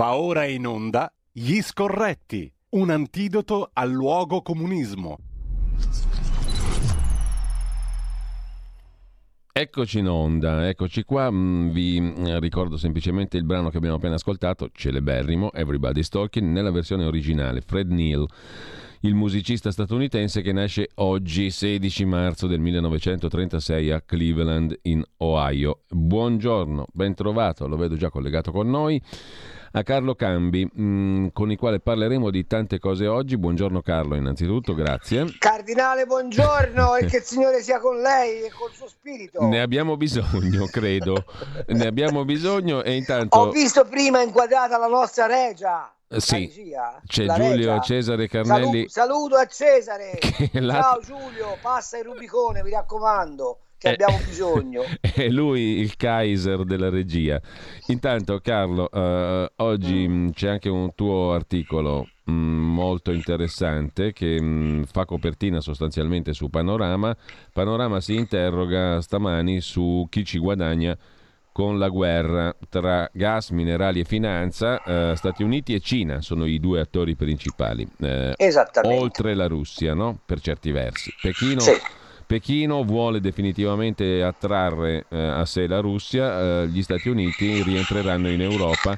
Va ora in onda Gli Scorretti, un antidoto al luogo comunismo. Eccoci in onda, eccoci qua, vi ricordo semplicemente il brano che abbiamo appena ascoltato, celeberrimo, Everybody's Talking, nella versione originale, Fred Neil, il musicista statunitense che nasce oggi, 16 marzo del 1936 a Cleveland in Ohio. Buongiorno, ben trovato, lo vedo già collegato con noi, a Carlo Cambi, con il quale parleremo di tante cose oggi. Buongiorno Carlo, innanzitutto, grazie. Cardinale, buongiorno e che il Signore sia con lei e col suo spirito. Ne abbiamo bisogno, credo. Ne abbiamo bisogno e intanto... Ho visto prima inquadrata la nostra regia. Sì, c'è Giulio Regia. Cesare Carmelli. Saluto a Cesare. Ciao Giulio, passa il Rubicone, mi raccomando. Che abbiamo bisogno. È lui il Kaiser della regia. Intanto Carlo, oggi c'è anche un tuo articolo molto interessante che fa copertina sostanzialmente su Panorama. Panorama si interroga stamani su chi ci guadagna con la guerra tra gas, minerali e finanza. Stati Uniti e Cina sono i due attori principali. Esattamente. Oltre la Russia, no? Per certi versi. Pechino... Sì. Pechino vuole definitivamente attrarre a sé la Russia, gli Stati Uniti rientreranno in Europa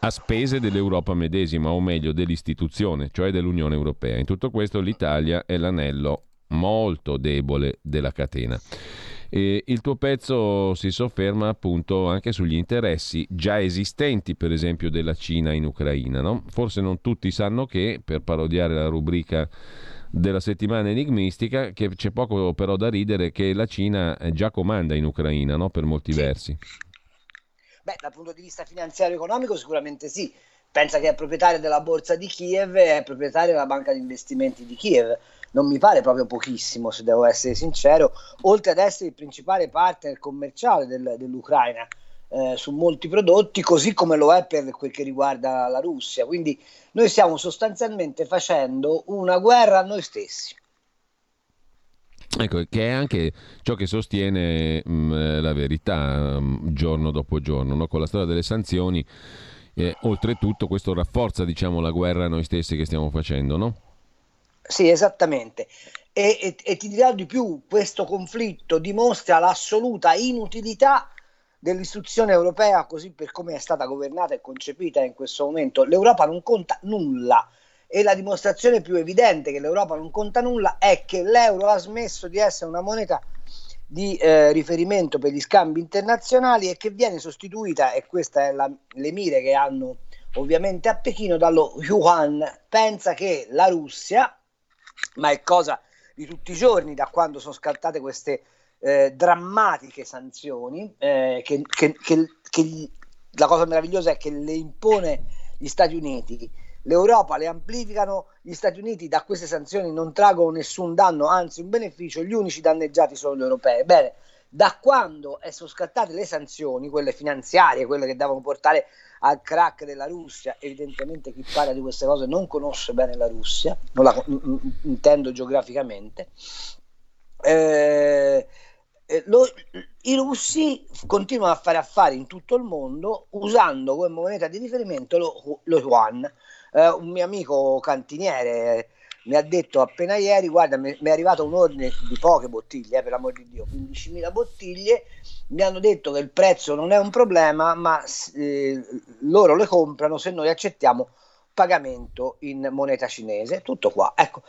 a spese dell'Europa medesima, o meglio dell'istituzione, cioè dell'Unione Europea. In tutto questo l'Italia è l'anello molto debole della catena. E il tuo pezzo si sofferma appunto anche sugli interessi già esistenti, per esempio, della Cina in Ucraina, no? Forse non tutti sanno che, per parodiare la rubrica della settimana enigmistica, che c'è poco però da ridere, che la Cina già comanda in Ucraina, no? Per molti versi. Beh, dal punto di vista finanziario e economico sicuramente sì. Pensa che è proprietaria della borsa di Kiev, è proprietaria della banca di investimenti di Kiev. Non mi pare proprio pochissimo, se devo essere sincero, oltre ad essere il principale partner commerciale dell'Ucraina su molti prodotti, così come lo è per quel che riguarda la Russia. Quindi noi stiamo sostanzialmente facendo una guerra a noi stessi. Ecco, che è anche ciò che sostiene la verità giorno dopo giorno, no? Con la storia delle sanzioni, oltretutto questo rafforza, diciamo, la guerra a noi stessi che stiamo facendo, no? Sì, esattamente. E ti dirò di più, questo conflitto dimostra l'assoluta inutilità dell'istruzione europea così per come è stata governata e concepita in questo momento. L'Europa non conta nulla e la dimostrazione più evidente che l'Europa non conta nulla è che l'euro ha smesso di essere una moneta di riferimento per gli scambi internazionali e che viene sostituita, e questa è le mire che hanno ovviamente a Pechino, dallo Yuan. Pensa che la Russia, ma è cosa di tutti i giorni da quando sono scattate queste drammatiche sanzioni, che la cosa meravigliosa è che le impone gli Stati Uniti, l'Europa le amplificano, gli Stati Uniti da queste sanzioni non traggono nessun danno, anzi un beneficio, gli unici danneggiati sono gli europei. Bene, da quando sono scattate le sanzioni, quelle finanziarie, quelle che devono portare al crack della Russia, evidentemente chi parla di queste cose non conosce bene la Russia, non la intendo geograficamente, i russi continuano a fare affari in tutto il mondo usando come moneta di riferimento lo yuan. Un mio amico cantiniere mi ha detto appena ieri: guarda, mi è arrivato un ordine di poche bottiglie, per l'amor di Dio, 15.000 bottiglie, mi hanno detto che il prezzo non è un problema, ma loro le comprano se noi accettiamo pagamento in moneta cinese. Tutto qua, ecco,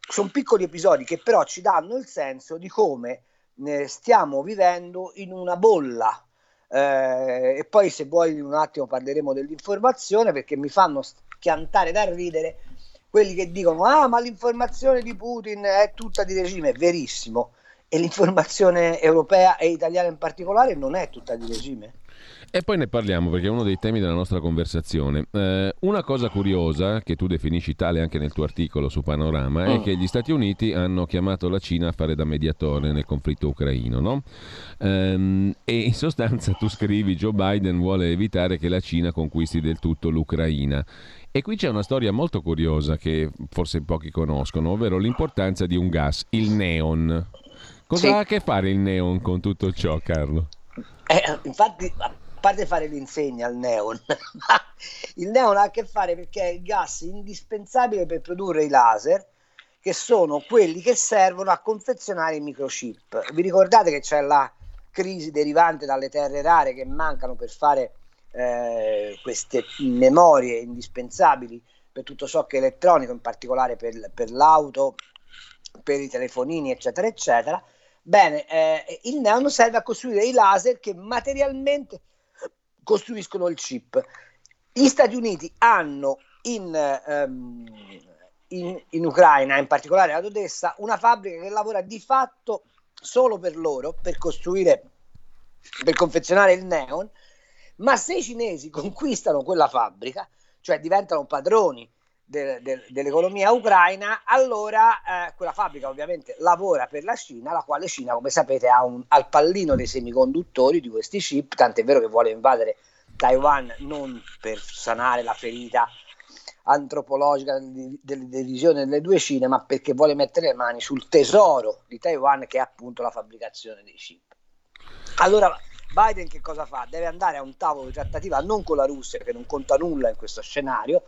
sono piccoli episodi che però ci danno il senso di come stiamo vivendo in una bolla. E poi, se vuoi, un attimo parleremo dell'informazione, perché mi fanno schiantare da ridere quelli che dicono: ah, ma l'informazione di Putin è tutta di regime. È verissimo, e l'informazione europea e italiana in particolare non è tutta di regime. E poi ne parliamo, perché è uno dei temi della nostra conversazione. Una cosa curiosa, che tu definisci tale anche nel tuo articolo su Panorama, è che gli Stati Uniti hanno chiamato la Cina a fare da mediatore nel conflitto ucraino, no? E in sostanza tu scrivi: Joe Biden vuole evitare che la Cina conquisti del tutto l'Ucraina. E qui c'è una storia molto curiosa che forse pochi conoscono, ovvero l'importanza di un gas, il neon. Cosa ha a che fare il neon con tutto ciò, Carlo? Infatti a parte fare l'insegna al neon, il neon ha a che fare perché è il gas indispensabile per produrre i laser, che sono quelli che servono a confezionare i microchip. Vi ricordate che c'è la crisi derivante dalle terre rare che mancano per fare queste memorie indispensabili per tutto ciò che è elettronico, in particolare per l'auto, per i telefonini, eccetera, eccetera. Bene, il neon serve a costruire i laser che materialmente costruiscono il chip. Gli Stati Uniti hanno in Ucraina, in particolare ad Odessa, una fabbrica che lavora di fatto solo per loro, per confezionare il neon, ma se i cinesi conquistano quella fabbrica, cioè diventano padroni dell'economia ucraina, allora quella fabbrica ovviamente lavora per la Cina, la quale Cina, come sapete, ha al pallino dei semiconduttori di questi chip, tant'è vero che vuole invadere Taiwan non per sanare la ferita antropologica della divisione delle due Cine, ma perché vuole mettere le mani sul tesoro di Taiwan, che è appunto la fabbricazione dei chip. Allora Biden che cosa fa? Deve andare a un tavolo di trattativa non con la Russia, che non conta nulla in questo scenario,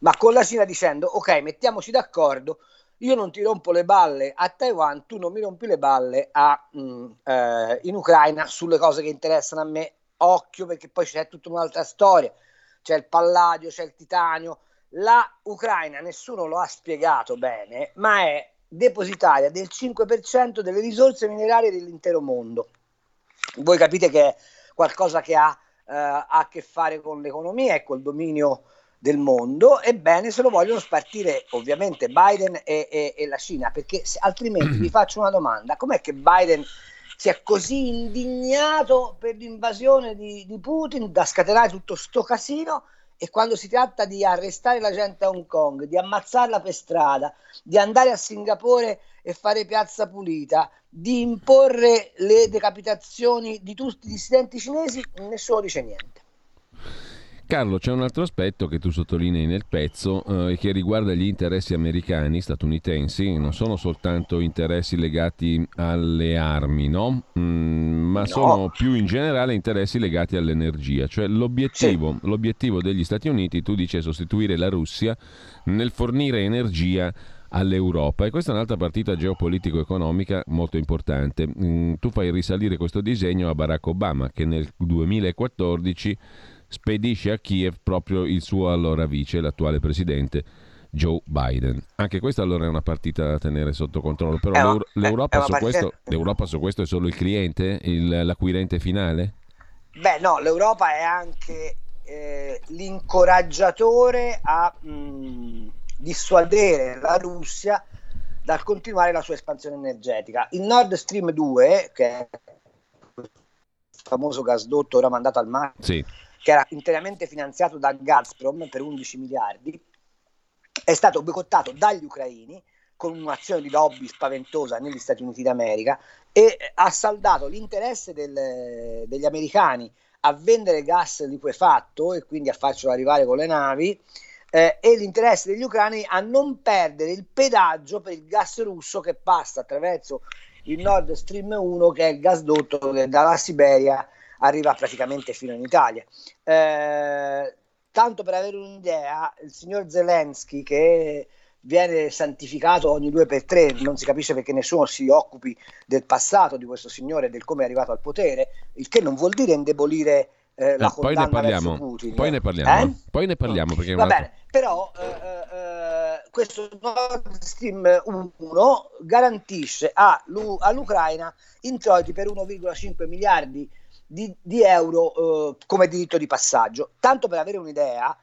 ma con la Cina, dicendo: ok, mettiamoci d'accordo, io non ti rompo le balle a Taiwan, tu non mi rompi le balle in Ucraina sulle cose che interessano a me. Occhio, perché poi c'è tutta un'altra storia, c'è il palladio, c'è il titanio. La Ucraina, nessuno lo ha spiegato bene, ma è depositaria del 5% delle risorse minerarie dell'intero mondo. Voi capite che è qualcosa che ha a che fare con l'economia e col dominio del mondo. Ebbene, se lo vogliono spartire ovviamente Biden e la Cina, perché altrimenti vi faccio una domanda: com'è che Biden si è così indignato per l'invasione di Putin da scatenare tutto sto casino, e quando si tratta di arrestare la gente a Hong Kong, di ammazzarla per strada, di andare a Singapore e fare piazza pulita, di imporre le decapitazioni di tutti i dissidenti cinesi, nessuno dice niente? Carlo, c'è un altro aspetto che tu sottolinei nel pezzo e che riguarda gli interessi americani, statunitensi. Non sono soltanto interessi legati alle armi, no? Ma sono più in generale interessi legati all'energia. Cioè l'obiettivo degli Stati Uniti, tu dici, è sostituire la Russia nel fornire energia all'Europa, e questa è un'altra partita geopolitico-economica molto importante. Tu fai risalire questo disegno a Barack Obama, che nel 2014 spedisce a Kiev proprio il suo allora vice, l'attuale presidente Joe Biden. Anche questa allora è una partita da tenere sotto controllo, però l'Europa su questo è solo il cliente, l'acquirente finale? Beh no, l'Europa è anche l'incoraggiatore a dissuadere la Russia dal continuare la sua espansione energetica. Il Nord Stream 2, che è il famoso gasdotto ora mandato al mare, sì, che era interamente finanziato da Gazprom per 11 miliardi, è stato boicottato dagli ucraini con un'azione di lobby spaventosa negli Stati Uniti d'America, e ha saldato l'interesse degli americani a vendere gas liquefatto e quindi a farcelo arrivare con le navi, e l'interesse degli ucraini a non perdere il pedaggio per il gas russo che passa attraverso il Nord Stream 1, che è il gasdotto che dalla Siberia arriva praticamente fino in Italia. Tanto per avere un'idea, il signor Zelensky, che viene santificato ogni 2x3, non si capisce perché nessuno si occupi del passato di questo signore, del come è arrivato al potere, il che non vuol dire indebolire la condanna verso Putin. Poi ne parliamo, perché va bene, però questo Nord Stream 1 garantisce all'Ucraina introiti per 1,5 miliardi di euro come diritto di passaggio. Tanto per avere un'idea,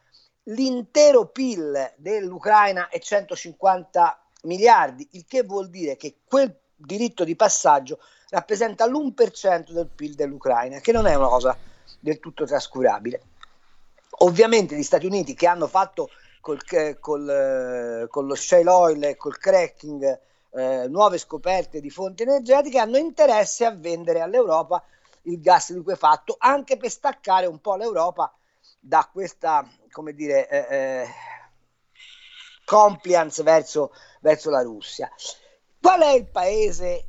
l'intero PIL dell'Ucraina è 150 miliardi, il che vuol dire che quel diritto di passaggio rappresenta l'1% del PIL dell'Ucraina, che non è una cosa del tutto trascurabile. Ovviamente gli Stati Uniti, che hanno fatto con lo shale oil e col cracking nuove scoperte di fonti energetiche, hanno interesse a vendere all'Europa il gas liquefatto, anche per staccare un po' l'Europa da questa, come dire, compliance verso la Russia. Qual è il paese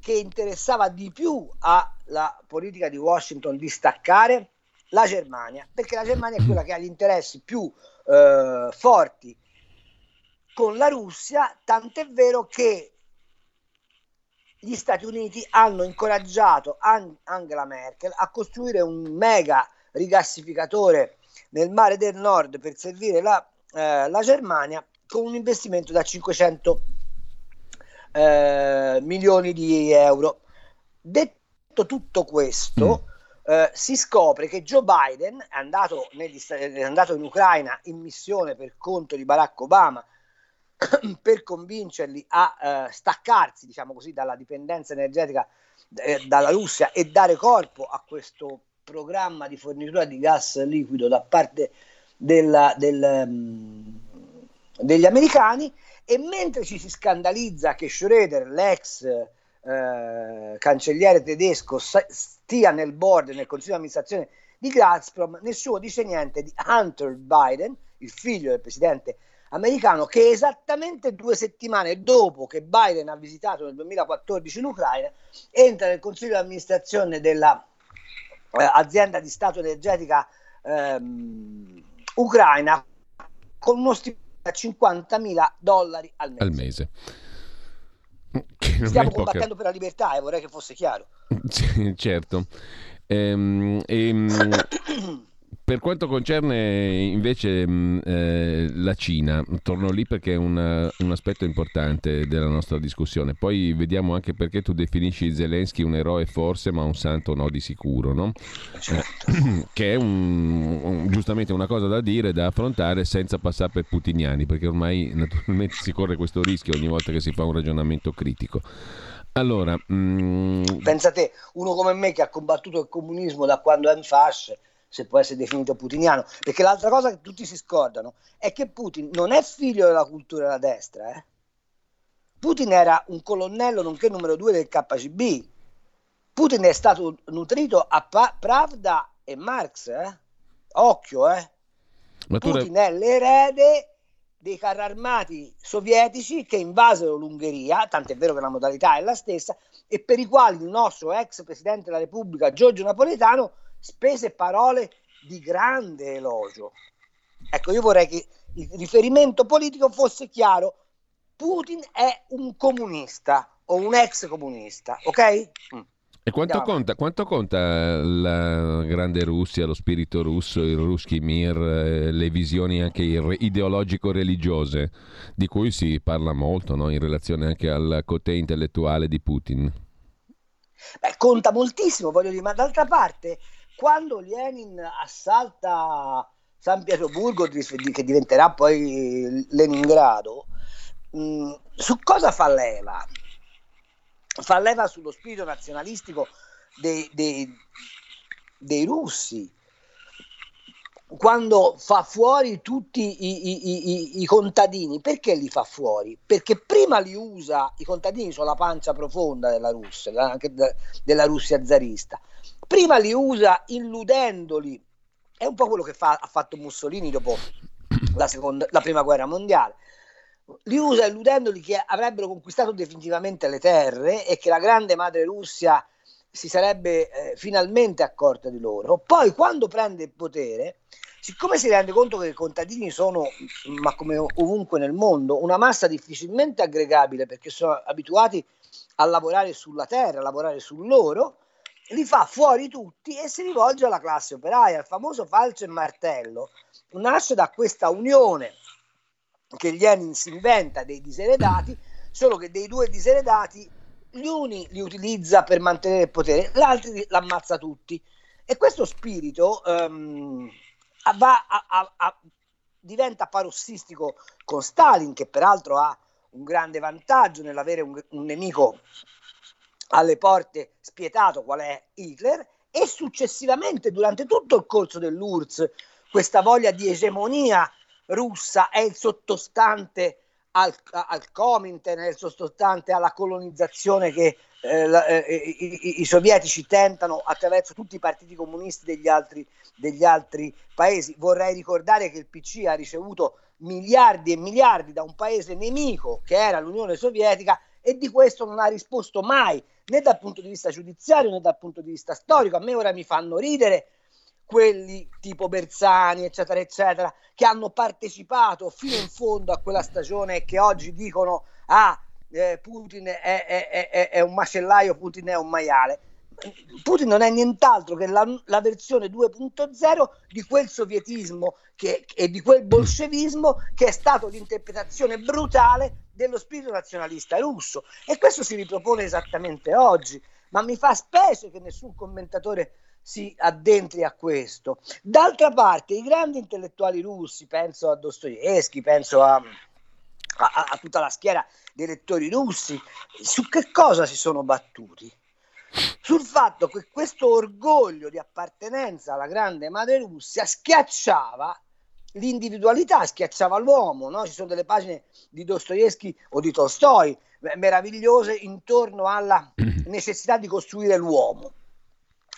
che interessava di più alla politica di Washington di staccare? la Germania, perché la Germania è quella che ha gli interessi più forti con la Russia, tant'è vero che gli Stati Uniti hanno incoraggiato Angela Merkel a costruire un mega rigassificatore nel Mare del Nord per servire la Germania, con un investimento da 500 milioni di euro. Detto tutto questo, si scopre che Joe Biden è andato in Ucraina in missione per conto di Barack Obama, per convincerli a staccarsi, diciamo così, dalla dipendenza energetica dalla Russia e dare corpo a questo programma di fornitura di gas liquido da parte degli americani. E mentre ci si scandalizza che Schroeder, l'ex cancelliere tedesco, stia nel board, nel consiglio di amministrazione di Gazprom, nessuno dice niente di Hunter Biden, il figlio del presidente americano, che esattamente 2 settimane dopo che Biden ha visitato nel 2014 l'Ucraina, entra nel consiglio di amministrazione della azienda di Stato energetica ucraina con uno stipendio da $50.000 al mese. Che non stiamo combattendo per la libertà, e vorrei che fosse chiaro. Certo. Per quanto concerne invece la Cina, torno lì perché è un aspetto importante della nostra discussione. Poi vediamo anche perché tu definisci Zelensky un eroe forse, ma un santo no di sicuro, no? Certo. Che è giustamente una cosa da dire, da affrontare senza passare per putiniani, perché ormai naturalmente si corre questo rischio ogni volta che si fa un ragionamento critico. Allora, pensa te, uno come me che ha combattuto il comunismo da quando è in fasce, se può essere definito putiniano, perché l'altra cosa che tutti si scordano è che Putin non è figlio della cultura della destra, eh? Putin era un colonnello nonché numero 2 del KGB. Putin è stato nutrito a Pravda e Marx, eh? Occhio, eh? Putin è l'erede dei carri armati sovietici che invasero l'Ungheria, tant'è vero che la modalità è la stessa, e per i quali il nostro ex presidente della Repubblica Giorgio Napoletano spese parole di grande elogio. Ecco, io vorrei che il riferimento politico fosse chiaro. Putin è un comunista o un ex comunista, ok? E quanto conta la grande Russia, lo spirito russo, il Ruski Mir, le visioni anche ideologico-religiose, di cui si parla molto, no? In relazione anche al côté intellettuale di Putin? Beh, conta moltissimo, voglio dire, ma d'altra parte, quando Lenin assalta San Pietroburgo, che diventerà poi Leningrado, su cosa fa leva? Fa leva sullo spirito nazionalistico dei russi. Quando fa fuori tutti i contadini, perché li fa fuori? Perché prima li usa, i contadini sono la pancia profonda della Russia, anche della Russia zarista. Prima li usa illudendoli, è un po' quello che ha fatto Mussolini dopo la prima guerra mondiale. Li usa illudendoli che avrebbero conquistato definitivamente le terre e che la grande madre Russia si sarebbe finalmente accorta di loro. Poi quando prende il potere, siccome si rende conto che i contadini sono, ma come ovunque nel mondo, una massa difficilmente aggregabile, perché sono abituati a lavorare sulla terra, a lavorare su loro, li fa fuori tutti e si rivolge alla classe operaia. Il famoso falce e martello nasce da questa unione che Lenin si inventa dei diseredati, solo che dei 2 diseredati gli uni li utilizza per mantenere il potere, gli altri l'ammazza tutti, e questo spirito diventa parossistico con Stalin, che peraltro ha un grande vantaggio nell'avere un nemico alle porte spietato qual è Hitler, e successivamente durante tutto il corso dell'URSS questa voglia di egemonia russa è il sottostante al Comintern, nel sottostante alla colonizzazione che i sovietici tentano attraverso tutti i partiti comunisti degli altri paesi. Vorrei ricordare che il PC ha ricevuto miliardi e miliardi da un paese nemico che era l'Unione Sovietica, e di questo non ha risposto mai, né dal punto di vista giudiziario né dal punto di vista storico. A me ora mi fanno ridere quelli tipo Bersani, eccetera, eccetera, che hanno partecipato fino in fondo a quella stagione e che oggi dicono Putin è un macellaio, Putin è un maiale. Putin non è nient'altro che la versione 2.0 di quel sovietismo e di quel bolscevismo che è stato l'interpretazione brutale dello spirito nazionalista russo, e questo si ripropone esattamente oggi, ma mi fa specie che nessun commentatore si addentri a questo. D'altra parte, i grandi intellettuali russi, penso a Dostoevskij, penso a tutta la schiera dei lettori russi, su che cosa si sono battuti? Sul fatto che questo orgoglio di appartenenza alla grande madre Russia schiacciava l'individualità, schiacciava l'uomo, no? Ci sono delle pagine di Dostoevskij o di Tolstoi meravigliose intorno alla necessità di costruire l'uomo.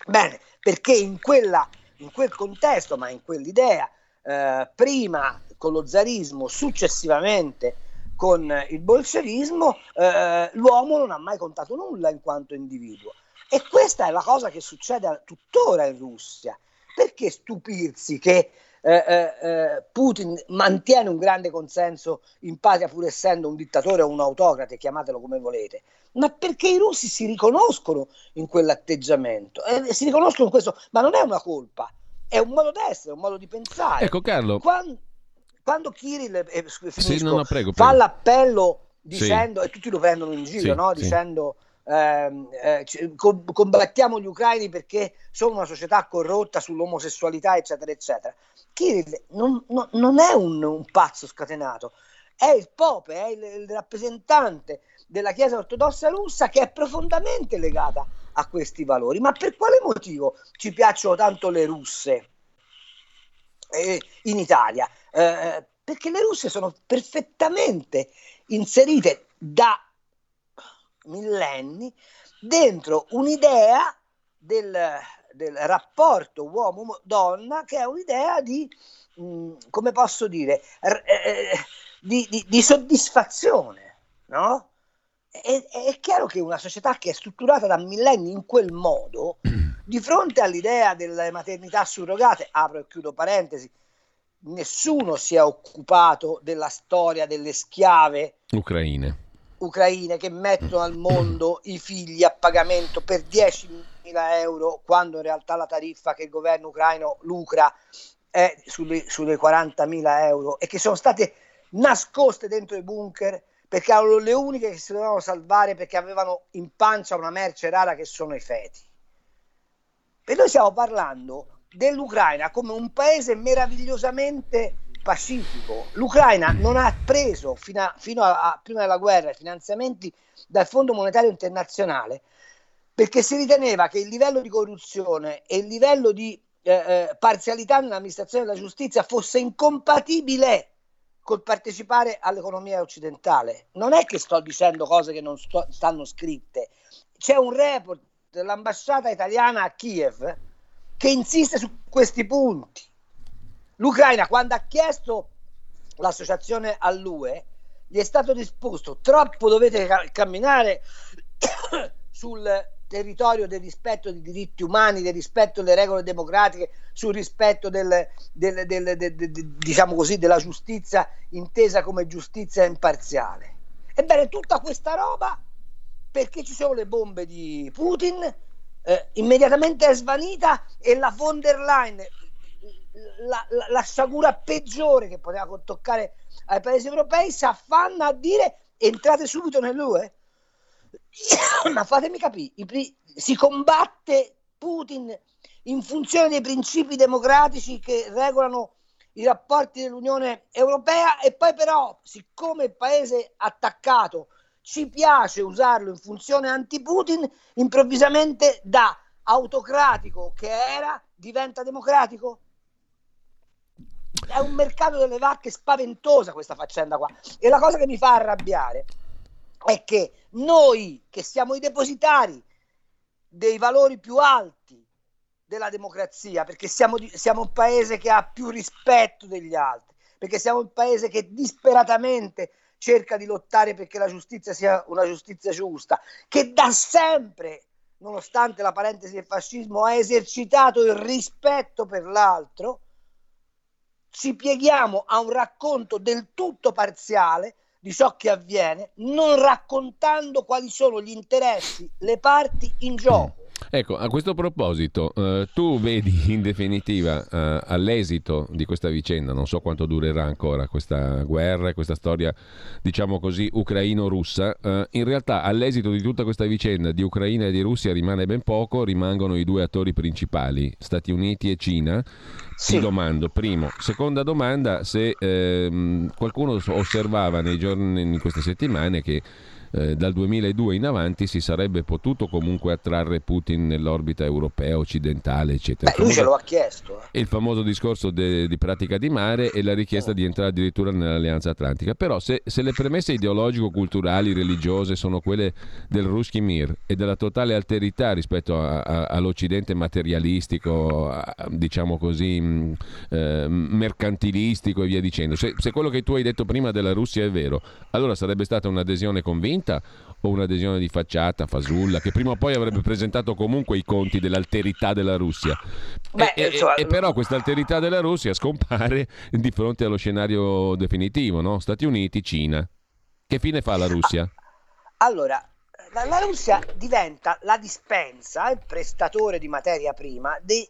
Bene, perché in quel contesto, ma in quell'idea, prima con lo zarismo, successivamente con il bolscevismo, l'uomo non ha mai contato nulla in quanto individuo. E questa è la cosa che succede tuttora in Russia. Perché stupirsi che Putin mantiene un grande consenso in patria, pur essendo un dittatore o un autocrate, chiamatelo come volete, ma perché i russi si riconoscono in quell'atteggiamento, si riconoscono in questo, ma non è una colpa, è un modo d'essere, un modo di pensare. Ecco Carlo, quando Kirill fa l'appello dicendo, e tutti lo prendono in giro, dicendo combattiamo gli ucraini perché sono una società corrotta sull'omosessualità, eccetera, eccetera. Kirill non è un pazzo scatenato, è il Pope, è il rappresentante della Chiesa ortodossa russa che è profondamente legata a questi valori. Ma per quale motivo ci piacciono tanto le russe in Italia? Perché le russe sono perfettamente inserite da millenni dentro un'idea del rapporto uomo-donna, che è un'idea di, come posso dire, di soddisfazione, no? È chiaro che una società che è strutturata da millenni in quel modo, di fronte all'idea delle maternità surrogate, apro e chiudo parentesi, nessuno si è occupato della storia delle schiave ucraine che mettono al mondo i figli a pagamento per 10.000 euro, quando in realtà la tariffa che il governo ucraino lucra è sulle 40.000 euro, e che sono state nascoste dentro i bunker perché erano le uniche che si dovevano salvare, perché avevano in pancia una merce rara che sono i feti. E noi stiamo parlando dell'Ucraina come un paese meravigliosamente pacifico. L'Ucraina non ha preso fino a prima della guerra finanziamenti dal Fondo Monetario Internazionale, perché si riteneva che il livello di corruzione e il livello di parzialità nell'amministrazione della giustizia fosse incompatibile col partecipare all'economia occidentale. Non è che sto dicendo cose che non stanno scritte. C'è un report dell'ambasciata italiana a Kiev che insiste su questi punti. L'Ucraina, quando ha chiesto l'associazione all'UE, gli è stato risposto: troppo dovete camminare sul territorio del rispetto dei diritti umani, del rispetto delle regole democratiche, sul rispetto diciamo così, della giustizia intesa come giustizia imparziale. Ebbene, tutta questa roba, perché ci sono le bombe di Putin, immediatamente è svanita, e la von der Leyen, la sciagura peggiore che poteva toccare ai paesi europei, si affanna a dire: entrate subito nell'UE. Ma fatemi capire, si combatte Putin in funzione dei principi democratici che regolano i rapporti dell'Unione Europea, e poi però, siccome il paese attaccato ci piace usarlo in funzione anti-Putin, improvvisamente da autocratico che era diventa democratico. È un mercato delle vacche spaventosa questa faccenda qua, e la cosa che mi fa arrabbiare è che noi, che siamo i depositari dei valori più alti della democrazia, perché siamo un paese che ha più rispetto degli altri, perché siamo un paese che disperatamente cerca di lottare perché la giustizia sia una giustizia giusta, che da sempre nonostante la parentesi del fascismo, ha esercitato il rispetto per l'altro, ci pieghiamo a un racconto del tutto parziale di ciò che avviene, non raccontando quali sono gli interessi, le parti in gioco. Ecco, a questo proposito, tu vedi in definitiva all'esito di questa vicenda, non so quanto durerà ancora questa guerra, questa storia, diciamo così, ucraino-russa, in realtà all'esito di tutta questa vicenda di Ucraina e di Russia rimane ben poco, rimangono i due attori principali, Stati Uniti e Cina. Sì. Ti domando, primo. Seconda domanda, se qualcuno osservava nei giorni, in queste settimane, che dal 2002 in avanti si sarebbe potuto comunque attrarre Putin nell'orbita europea, occidentale, eccetera. Beh, lui ce lo ha chiesto. Il famoso discorso di pratica di mare e la richiesta di entrare addirittura nell'Alleanza Atlantica. Però se le premesse ideologico-culturali, religiose sono quelle del Ruski Mir e della totale alterità rispetto all'Occidente materialistico, diciamo così, mercantilistico e via dicendo, se quello che tu hai detto prima della Russia è vero, allora sarebbe stata un'adesione convinta o un'adesione di facciata, fasulla, che prima o poi avrebbe presentato comunque i conti dell'alterità della Russia. Beh, e però questa alterità della Russia scompare di fronte allo scenario definitivo, no? Stati Uniti, Cina. Che fine fa la Russia? Allora, la Russia diventa la dispensa, il prestatore di materia prima di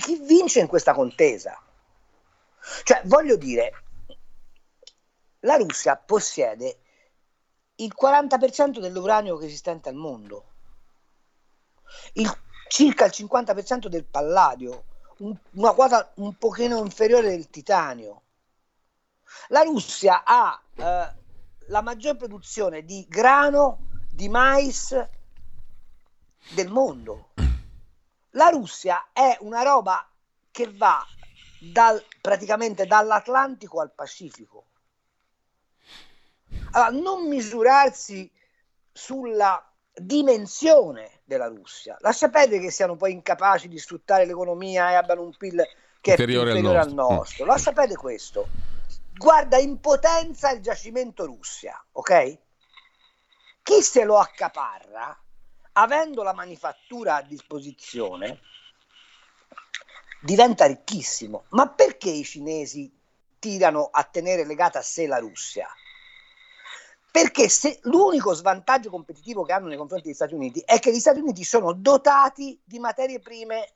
chi vince in questa contesa. Cioè, voglio dire, la Russia possiede il 40% dell'uranio esistente al mondo, circa il 50% del palladio, una quota un pochino inferiore del titanio. La Russia ha la maggior produzione di grano, di mais del mondo. La Russia è una roba che va praticamente dall'Atlantico al Pacifico. Allora, non misurarsi sulla dimensione della Russia, lascia perdere che siano poi incapaci di sfruttare l'economia e abbiano un PIL che inferiore è inferiore al nostro. Lascia perdere questo, guarda in potenza il giacimento Russia, ok? Chi se lo accaparra, avendo la manifattura a disposizione, diventa ricchissimo. Ma perché i cinesi tirano a tenere legata a sé la Russia? Perché se l'unico svantaggio competitivo che hanno nei confronti degli Stati Uniti è che gli Stati Uniti sono dotati di materie prime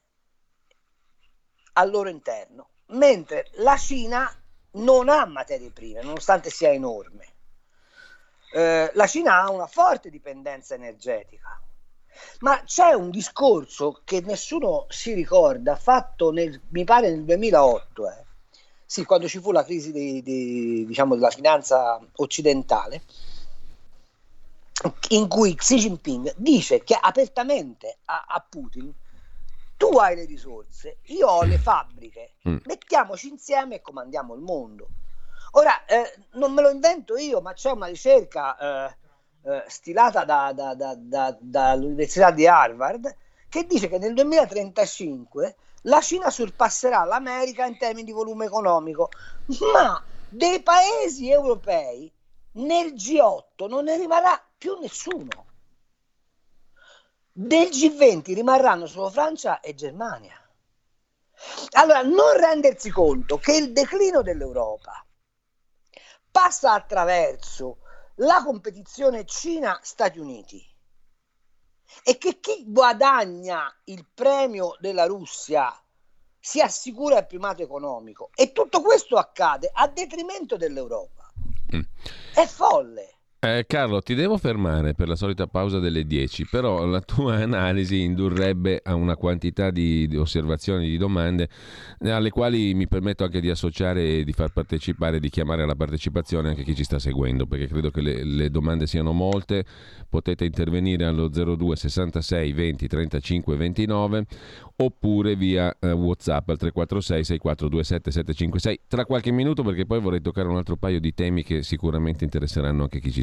al loro interno, mentre la Cina non ha materie prime, nonostante sia enorme. La Cina ha una forte dipendenza energetica, ma c'è un discorso che nessuno si ricorda, fatto mi pare nel 2008, sì, quando ci fu la crisi diciamo, della finanza occidentale, in cui Xi Jinping dice che apertamente a Putin: tu hai le risorse, io ho le fabbriche, mettiamoci insieme e comandiamo il mondo. Ora, non me lo invento io, ma c'è una ricerca stilata dall'Università di Harvard che dice che nel 2035 la Cina sorpasserà l'America in termini di volume economico, ma dei paesi europei nel G8 non ne rimarrà più nessuno. Del G20 rimarranno solo Francia e Germania. Allora, non rendersi conto che il declino dell'Europa passa attraverso la competizione Cina-Stati Uniti, e che chi guadagna il premio della Russia si assicura il primato economico, e tutto questo accade a detrimento dell'Europa. È folle. Carlo, ti devo fermare per la solita pausa delle 10, però la tua analisi indurrebbe a una quantità di osservazioni, di domande, alle quali mi permetto anche di associare e di far partecipare, di chiamare alla partecipazione anche chi ci sta seguendo, perché credo che le domande siano molte. Potete intervenire allo 02 66 20 35 29 oppure via WhatsApp al 346 6427 756. Tra qualche minuto, perché poi vorrei toccare un altro paio di temi che sicuramente interesseranno anche chi ci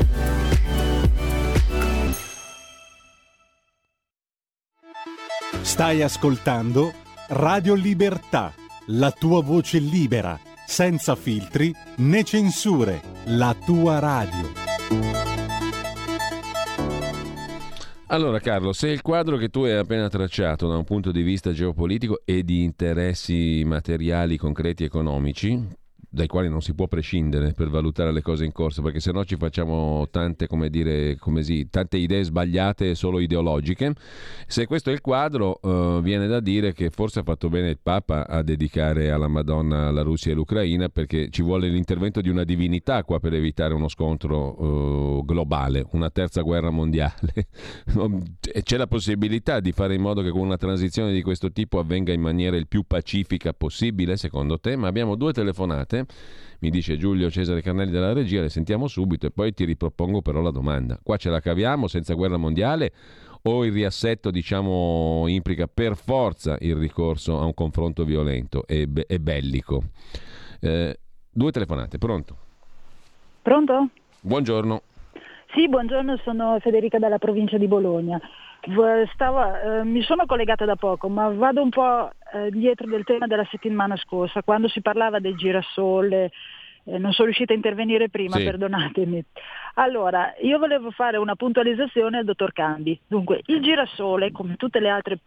Stai ascoltando Radio Libertà, la tua voce libera, senza filtri né censure, la tua radio. Allora Carlo, se il quadro che tu hai appena tracciato da un punto di vista geopolitico e di interessi materiali, concreti, economici, dai quali non si può prescindere per valutare le cose in corso, perché sennò ci facciamo tante, tante idee sbagliate solo ideologiche, se questo è il quadro viene da dire che forse ha fatto bene il Papa a dedicare alla Madonna la Russia e l'Ucraina, perché ci vuole l'intervento di una divinità qua per evitare uno scontro globale, una terza guerra mondiale. C'è la possibilità di fare in modo che con una transizione di questo tipo avvenga in maniera il più pacifica possibile, secondo te? Ma abbiamo due telefonate, mi dice Giulio Cesare Carmelli della regia, le sentiamo subito e poi ti ripropongo però la domanda. Qua ce la caviamo senza guerra mondiale o il riassetto, diciamo, implica per forza il ricorso a un confronto violento e bellico? Due telefonate, pronto? Pronto? Buongiorno. Sì, buongiorno, sono Federica dalla provincia di Bologna. Mi sono collegata da poco, ma vado un po' dietro del tema della settimana scorsa, quando si parlava del girasole. Non sono riuscita a intervenire prima, sì. Perdonatemi. Allora, io volevo fare una puntualizzazione al dottor Cambi. Dunque, il girasole, come tutte le altre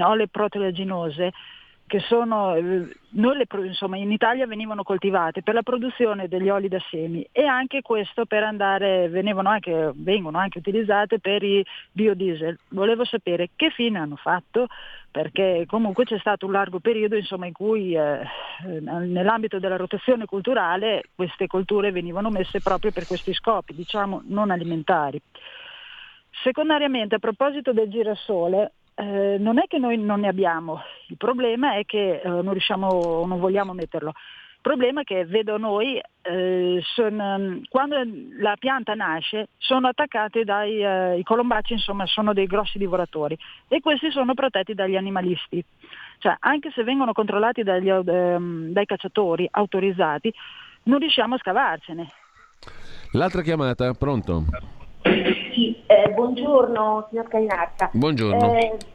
olee proteaginose, che sono, in Italia venivano coltivate per la produzione degli oli da semi, e anche questo vengono anche utilizzate per i biodiesel. Volevo sapere che fine hanno fatto, perché comunque c'è stato un largo periodo in cui nell'ambito della rotazione culturale queste colture venivano messe proprio per questi scopi, diciamo non alimentari. Secondariamente, a proposito del girasole, non è che noi non ne abbiamo, il problema è che non vogliamo metterlo. Il problema è che vedo noi, quando la pianta nasce, sono attaccate dai i colombacci, sono dei grossi divoratori, e questi sono protetti dagli animalisti. Cioè, anche se vengono controllati dai cacciatori autorizzati, non riusciamo a scavarcene. L'altra chiamata, pronto? Sì, buongiorno signor Cainarca. Buongiorno.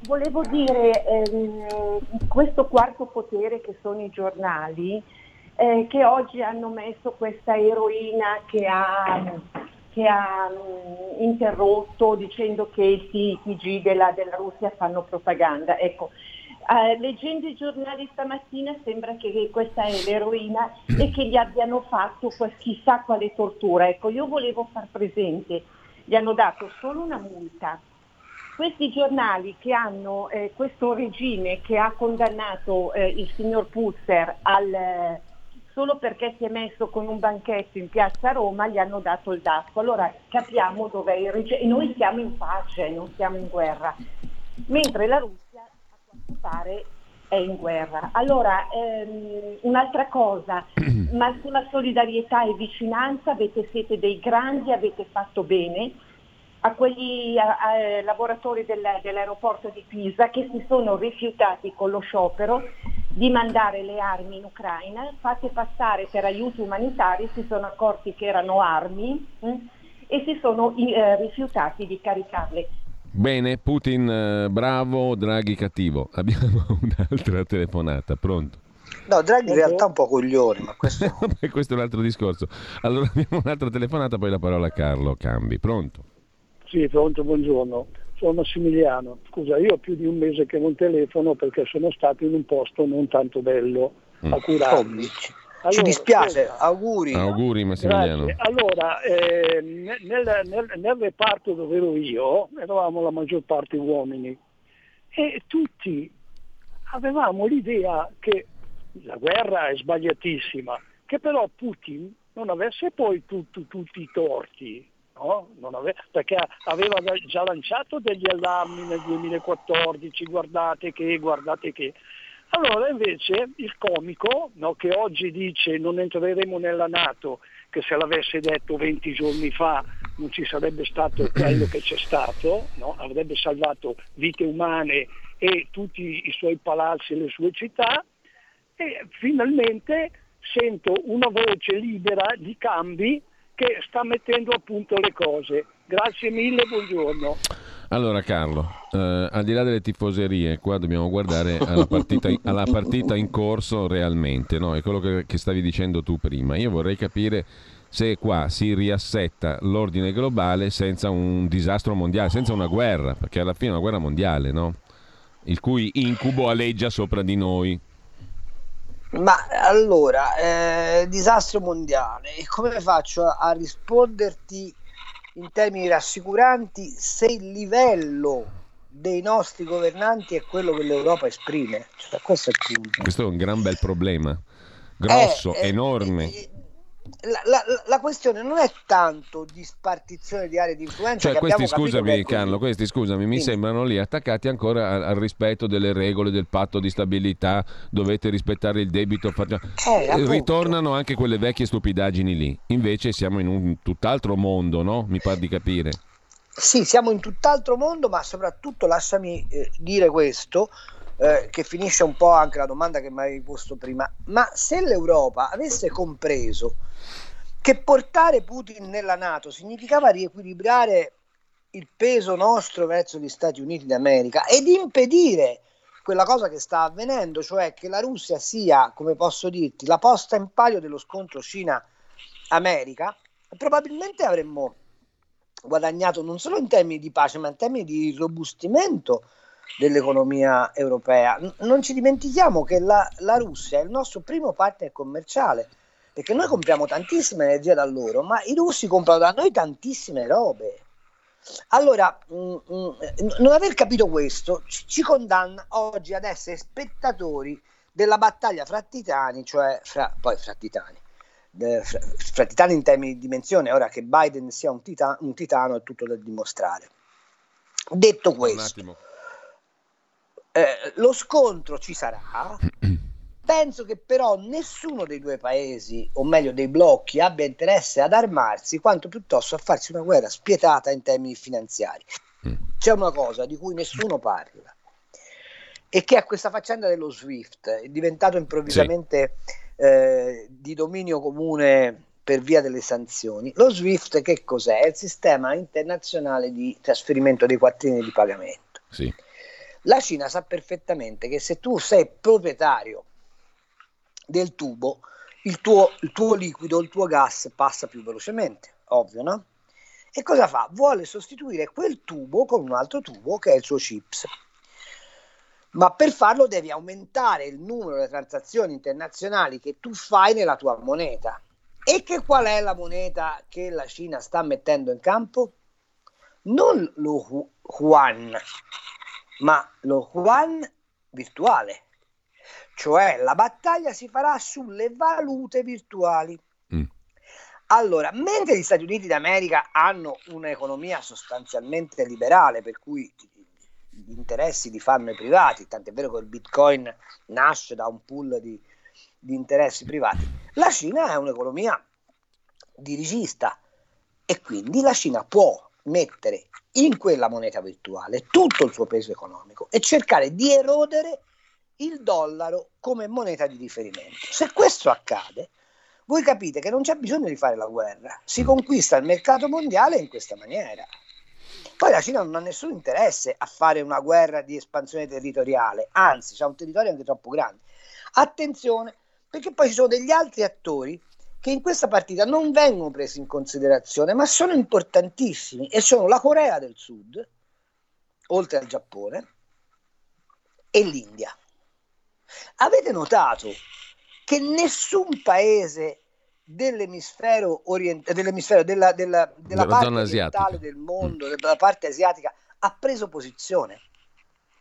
Volevo dire, questo quarto potere che sono i giornali, che oggi hanno messo questa eroina che ha interrotto dicendo che i TG della Russia fanno propaganda. Ecco, leggendo i giornali stamattina sembra che questa è l'eroina e che gli abbiano fatto chissà quale tortura. Ecco, io volevo far presente, gli hanno dato solo una multa. Questi giornali che hanno questo regime che ha condannato il signor Putzer solo perché si è messo con un banchetto in piazza Roma, gli hanno dato il daspo. Allora capiamo dov'è il regime. E noi siamo in pace, non siamo in guerra. Mentre la Russia, a quanto pare, è in guerra. Allora, un'altra cosa, ma sulla solidarietà e vicinanza siete dei grandi, avete fatto bene a quegli lavoratori dell'aeroporto di Pisa che si sono rifiutati con lo sciopero di mandare le armi in Ucraina, fate passare per aiuti umanitari, si sono accorti che erano armi e si sono rifiutati di caricarle. Bene, Putin bravo, Draghi cattivo. Abbiamo un'altra telefonata, pronto? No, Draghi in realtà un po' coglione, ma questo... questo è un altro discorso. Allora abbiamo un'altra telefonata, poi la parola a Carlo Cambi, pronto? Sì, pronto, buongiorno, sono Massimiliano. Scusa, io ho più di un mese che non telefono perché sono stato in un posto non tanto bello a curarmi. Allora, ci dispiace, auguri Massimiliano. Grazie. Allora, nel reparto dove ero io, eravamo la maggior parte uomini e tutti avevamo l'idea che la guerra è sbagliatissima, che però Putin non avesse poi tutti i torti, no? Perché aveva già lanciato degli allarmi nel 2014, guardate che... Allora invece il comico, no, che oggi dice non entreremo nella NATO, che se l'avesse detto 20 giorni fa non ci sarebbe stato quello che c'è stato, no? Avrebbe salvato vite umane e tutti i suoi palazzi e le sue città, e finalmente sento una voce libera di Cambi che sta mettendo a punto le cose. Grazie mille, buongiorno. Allora Carlo, al di là delle tifoserie, qua dobbiamo guardare alla partita in corso realmente, no? È quello che stavi dicendo tu prima. Io vorrei capire se qua si riassetta l'ordine globale senza un disastro mondiale, senza una guerra, perché alla fine è una guerra mondiale, no? Il cui incubo aleggia sopra di noi. Ma allora, disastro mondiale, e come faccio a risponderti in termini rassicuranti se il livello dei nostri governanti è quello che l'Europa esprime? Cioè, questo è il punto. Questo è un gran bel problema, grosso, enorme. La questione non è tanto di spartizione di aree di influenza, cioè che questi, scusami Carlo, questi scusami, mi sembrano lì attaccati ancora al rispetto delle regole del patto di stabilità, dovete rispettare il debito, ritornano anche quelle vecchie stupidaggini lì. Invece siamo in un tutt'altro mondo, no? Mi pare di capire. Sì, siamo in tutt'altro mondo, ma soprattutto lasciami dire questo, che finisce un po' anche la domanda che mi avevi posto prima, ma se l'Europa avesse compreso che portare Putin nella NATO significava riequilibrare il peso nostro verso gli Stati Uniti d'America ed impedire quella cosa che sta avvenendo, cioè che la Russia sia, come posso dirti, la posta in palio dello scontro Cina-America, probabilmente avremmo guadagnato non solo in termini di pace, ma in termini di robustimento dell'economia europea. Non ci dimentichiamo che la Russia è il nostro primo partner commerciale, perché noi compriamo tantissima energia da loro, ma i russi comprano da noi tantissime robe. Allora, non aver capito questo ci condanna oggi ad essere spettatori della battaglia fra titani, cioè fra titani in termini di dimensione. Ora, che Biden sia un titano è tutto da dimostrare. Detto questo, un attimo. Lo scontro ci sarà, penso che però nessuno dei due paesi, o meglio dei blocchi, abbia interesse ad armarsi quanto piuttosto a farsi una guerra spietata in termini finanziari. C'è una cosa di cui nessuno parla, e che è questa faccenda dello SWIFT, è diventato improvvisamente di dominio comune per via delle sanzioni. Lo SWIFT che cos'è? È il sistema internazionale di trasferimento dei quattrini di pagamento. Sì. La Cina sa perfettamente che se tu sei proprietario del tubo, il tuo liquido, il tuo gas passa più velocemente, ovvio, no? E cosa fa? Vuole sostituire quel tubo con un altro tubo che è il suo chips. Ma per farlo devi aumentare il numero delle transazioni internazionali che tu fai nella tua moneta. E che qual è la moneta che la Cina sta mettendo in campo? Non lo yuan, ma lo yuan virtuale, cioè la battaglia si farà sulle valute virtuali. Allora, mentre gli Stati Uniti d'America hanno un'economia sostanzialmente liberale, per cui gli interessi li fanno i privati, tant'è vero che il Bitcoin nasce da un pool di interessi privati, la Cina è un'economia dirigista, e quindi la Cina può mettere in quella moneta virtuale tutto il suo peso economico e cercare di erodere il dollaro come moneta di riferimento. Se questo accade, voi capite che non c'è bisogno di fare la guerra, si conquista il mercato mondiale in questa maniera. Poi la Cina non ha nessun interesse a fare una guerra di espansione territoriale, anzi c'è un territorio anche troppo grande. Attenzione, perché poi ci sono degli altri attori che in questa partita non vengono presi in considerazione, ma sono importantissimi, e sono la Corea del Sud, oltre al Giappone, e l'India. Avete notato che nessun paese dell'emisfero della parte orientale del mondo, della parte asiatica, ha preso posizione?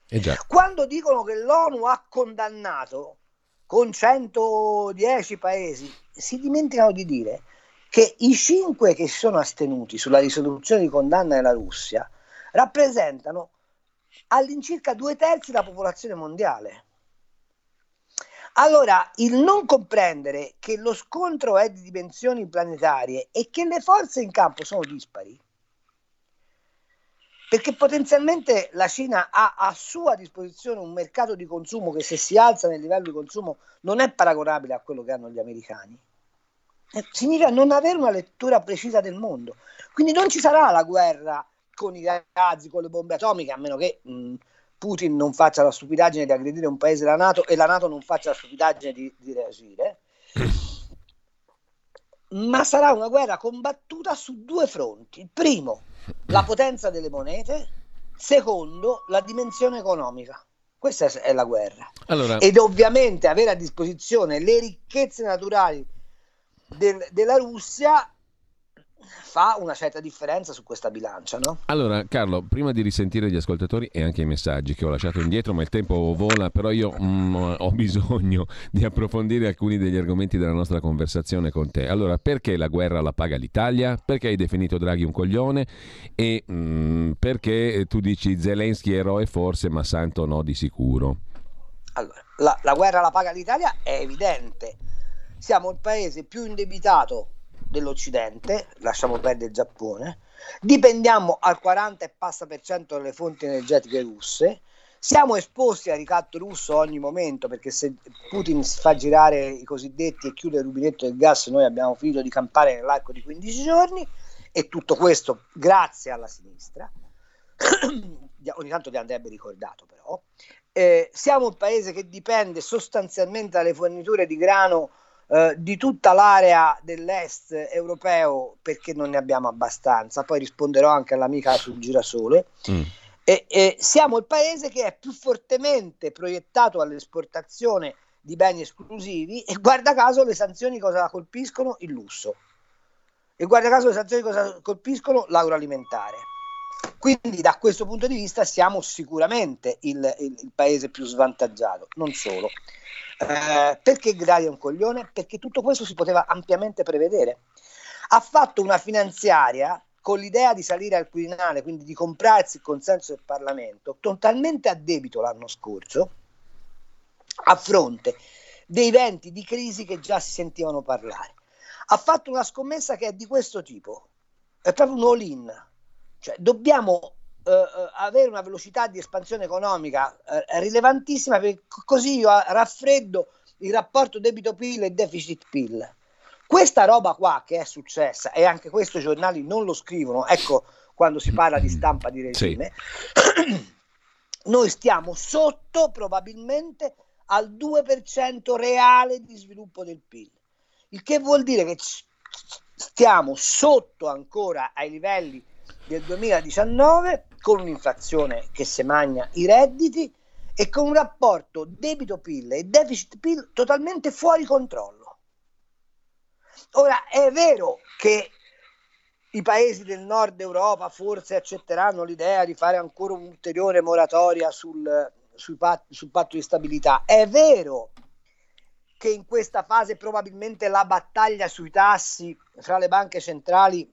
Già. Quando dicono che l'ONU ha condannato con 110 paesi, si dimenticano di dire che i 5 che si sono astenuti sulla risoluzione di condanna della Russia rappresentano all'incirca 2/3 della popolazione mondiale. Allora, il non comprendere che lo scontro è di dimensioni planetarie e che le forze in campo sono dispari perché potenzialmente la Cina ha a sua disposizione un mercato di consumo che, se si alza nel livello di consumo, non è paragonabile a quello che hanno gli americani. Significa non avere una lettura precisa del mondo. Quindi non ci sarà la guerra con i razzi, con le bombe atomiche, a meno che Putin non faccia la stupidaggine di aggredire un paese della NATO e la NATO non faccia la stupidaggine di reagire. Ma sarà una guerra combattuta su due fronti. Il primo, la potenza delle monete; secondo, la dimensione economica. Questa è la guerra. Allora... Ed ovviamente avere a disposizione le ricchezze naturali della Russia fa una certa differenza su questa bilancia, no? Allora, Carlo, prima di risentire gli ascoltatori e anche i messaggi che ho lasciato indietro, ma il tempo vola, però io ho bisogno di approfondire alcuni degli argomenti della nostra conversazione con te. Allora, perché la guerra la paga l'Italia? Perché hai definito Draghi un coglione? E perché tu dici Zelensky eroe forse, ma santo no di sicuro? Allora, la guerra la paga l'Italia è evidente. Siamo il paese più indebitato dell'Occidente, lasciamo perdere il Giappone, dipendiamo al 40% dalle fonti energetiche russe, siamo esposti al ricatto russo ogni momento, perché se Putin si fa girare i cosiddetti e chiude il rubinetto del gas, noi abbiamo finito di campare nell'arco di 15 giorni, e tutto questo grazie alla sinistra. Ogni tanto vi andrebbe ricordato, però. Siamo un paese che dipende sostanzialmente dalle forniture di grano di tutta l'area dell'est europeo, perché non ne abbiamo abbastanza. Poi risponderò anche all'amica sul girasole. Siamo il paese che è più fortemente proiettato all'esportazione di beni esclusivi, e guarda caso le sanzioni cosa colpiscono? Il lusso. E guarda caso le sanzioni cosa colpiscono? L'agroalimentare. Quindi da questo punto di vista siamo sicuramente il paese più svantaggiato. Non solo. Perché Draghi è un coglione? Perché tutto questo si poteva ampiamente prevedere. Ha fatto una finanziaria con l'idea di salire al Quirinale, quindi di comprarsi il consenso del Parlamento, totalmente a debito l'anno scorso, a fronte dei venti di crisi che già si sentivano parlare. Ha fatto una scommessa che è di questo tipo, è proprio un all-in, cioè dobbiamo avere una velocità di espansione economica rilevantissima, perché così io raffreddo il rapporto debito-PIL e deficit-PIL. Questa roba qua che è successa, e anche questo i giornali non lo scrivono, ecco quando si parla di stampa di regime, sì. Noi stiamo sotto probabilmente al 2% reale di sviluppo del PIL, il che vuol dire che stiamo sotto ancora ai livelli del 2019, con un'inflazione che se magna i redditi e con un rapporto debito-PIL e deficit-PIL totalmente fuori controllo. Ora, è vero che i paesi del nord Europa forse accetteranno l'idea di fare ancora un'ulteriore moratoria sul patto di stabilità, è vero che in questa fase probabilmente la battaglia sui tassi fra le banche centrali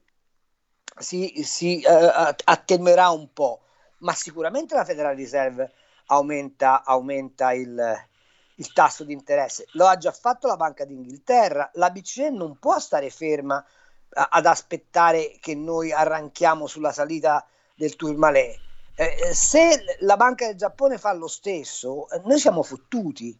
si attenuerà un po', ma sicuramente la Federal Reserve aumenta il tasso di interesse. Lo ha già fatto la Banca d'Inghilterra. La BCE non può stare ferma ad aspettare che noi arranchiamo sulla salita del Tourmalet. Se la Banca del Giappone fa lo stesso, noi siamo fottuti.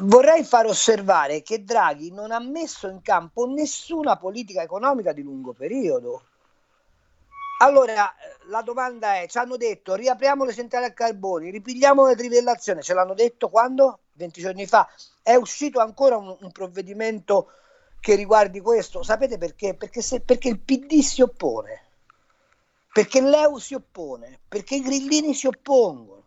Vorrei far osservare che Draghi non ha messo in campo nessuna politica economica di lungo periodo. Allora la domanda è: ci hanno detto riapriamo le centrali a carbone, ripigliamo la trivellazione, ce l'hanno detto quando? 20 giorni fa. È uscito ancora un provvedimento che riguardi questo. Sapete perché? Perché il PD si oppone, perché l'EU si oppone, perché i grillini si oppongono.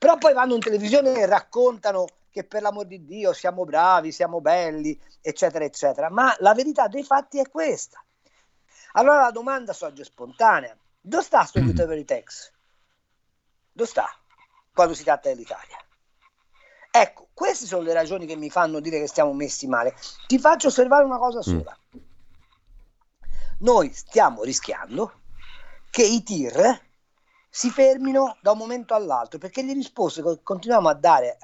Però poi vanno in televisione e raccontano che, per l'amor di Dio, siamo bravi, siamo belli, eccetera, eccetera. Ma la verità dei fatti è questa. Allora la domanda sorge spontanea: dove sta sto recovery tax? Dove sta quando si tratta dell'Italia? Ecco, queste sono le ragioni che mi fanno dire che stiamo messi male. Ti faccio osservare una cosa sola. Noi stiamo rischiando che i TIR si fermino da un momento all'altro, perché le risposte che continuiamo a dare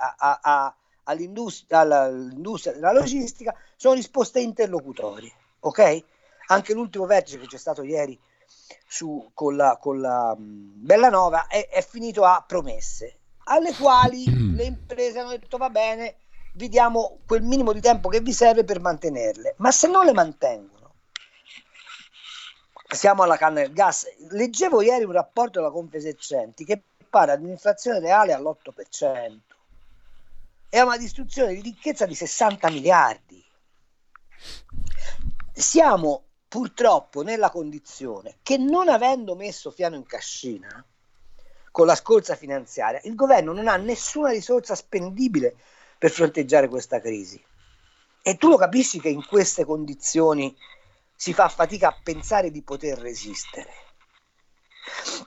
all'industria della logistica sono risposte interlocutorie, ok? Anche l'ultimo vertice che c'è stato ieri con la Bellanova è finito a promesse, alle quali le imprese hanno detto va bene, vi diamo quel minimo di tempo che vi serve per mantenerle, ma se non le mantengono siamo alla canna del gas. Leggevo ieri un rapporto della Confesercenti che parla di un'inflazione reale all'8%. È una distruzione di ricchezza di 60 miliardi. Siamo purtroppo nella condizione che, non avendo messo fiano in cascina con la scorsa finanziaria, il governo non ha nessuna risorsa spendibile per fronteggiare questa crisi. E tu lo capisci che in queste condizioni si fa fatica a pensare di poter resistere,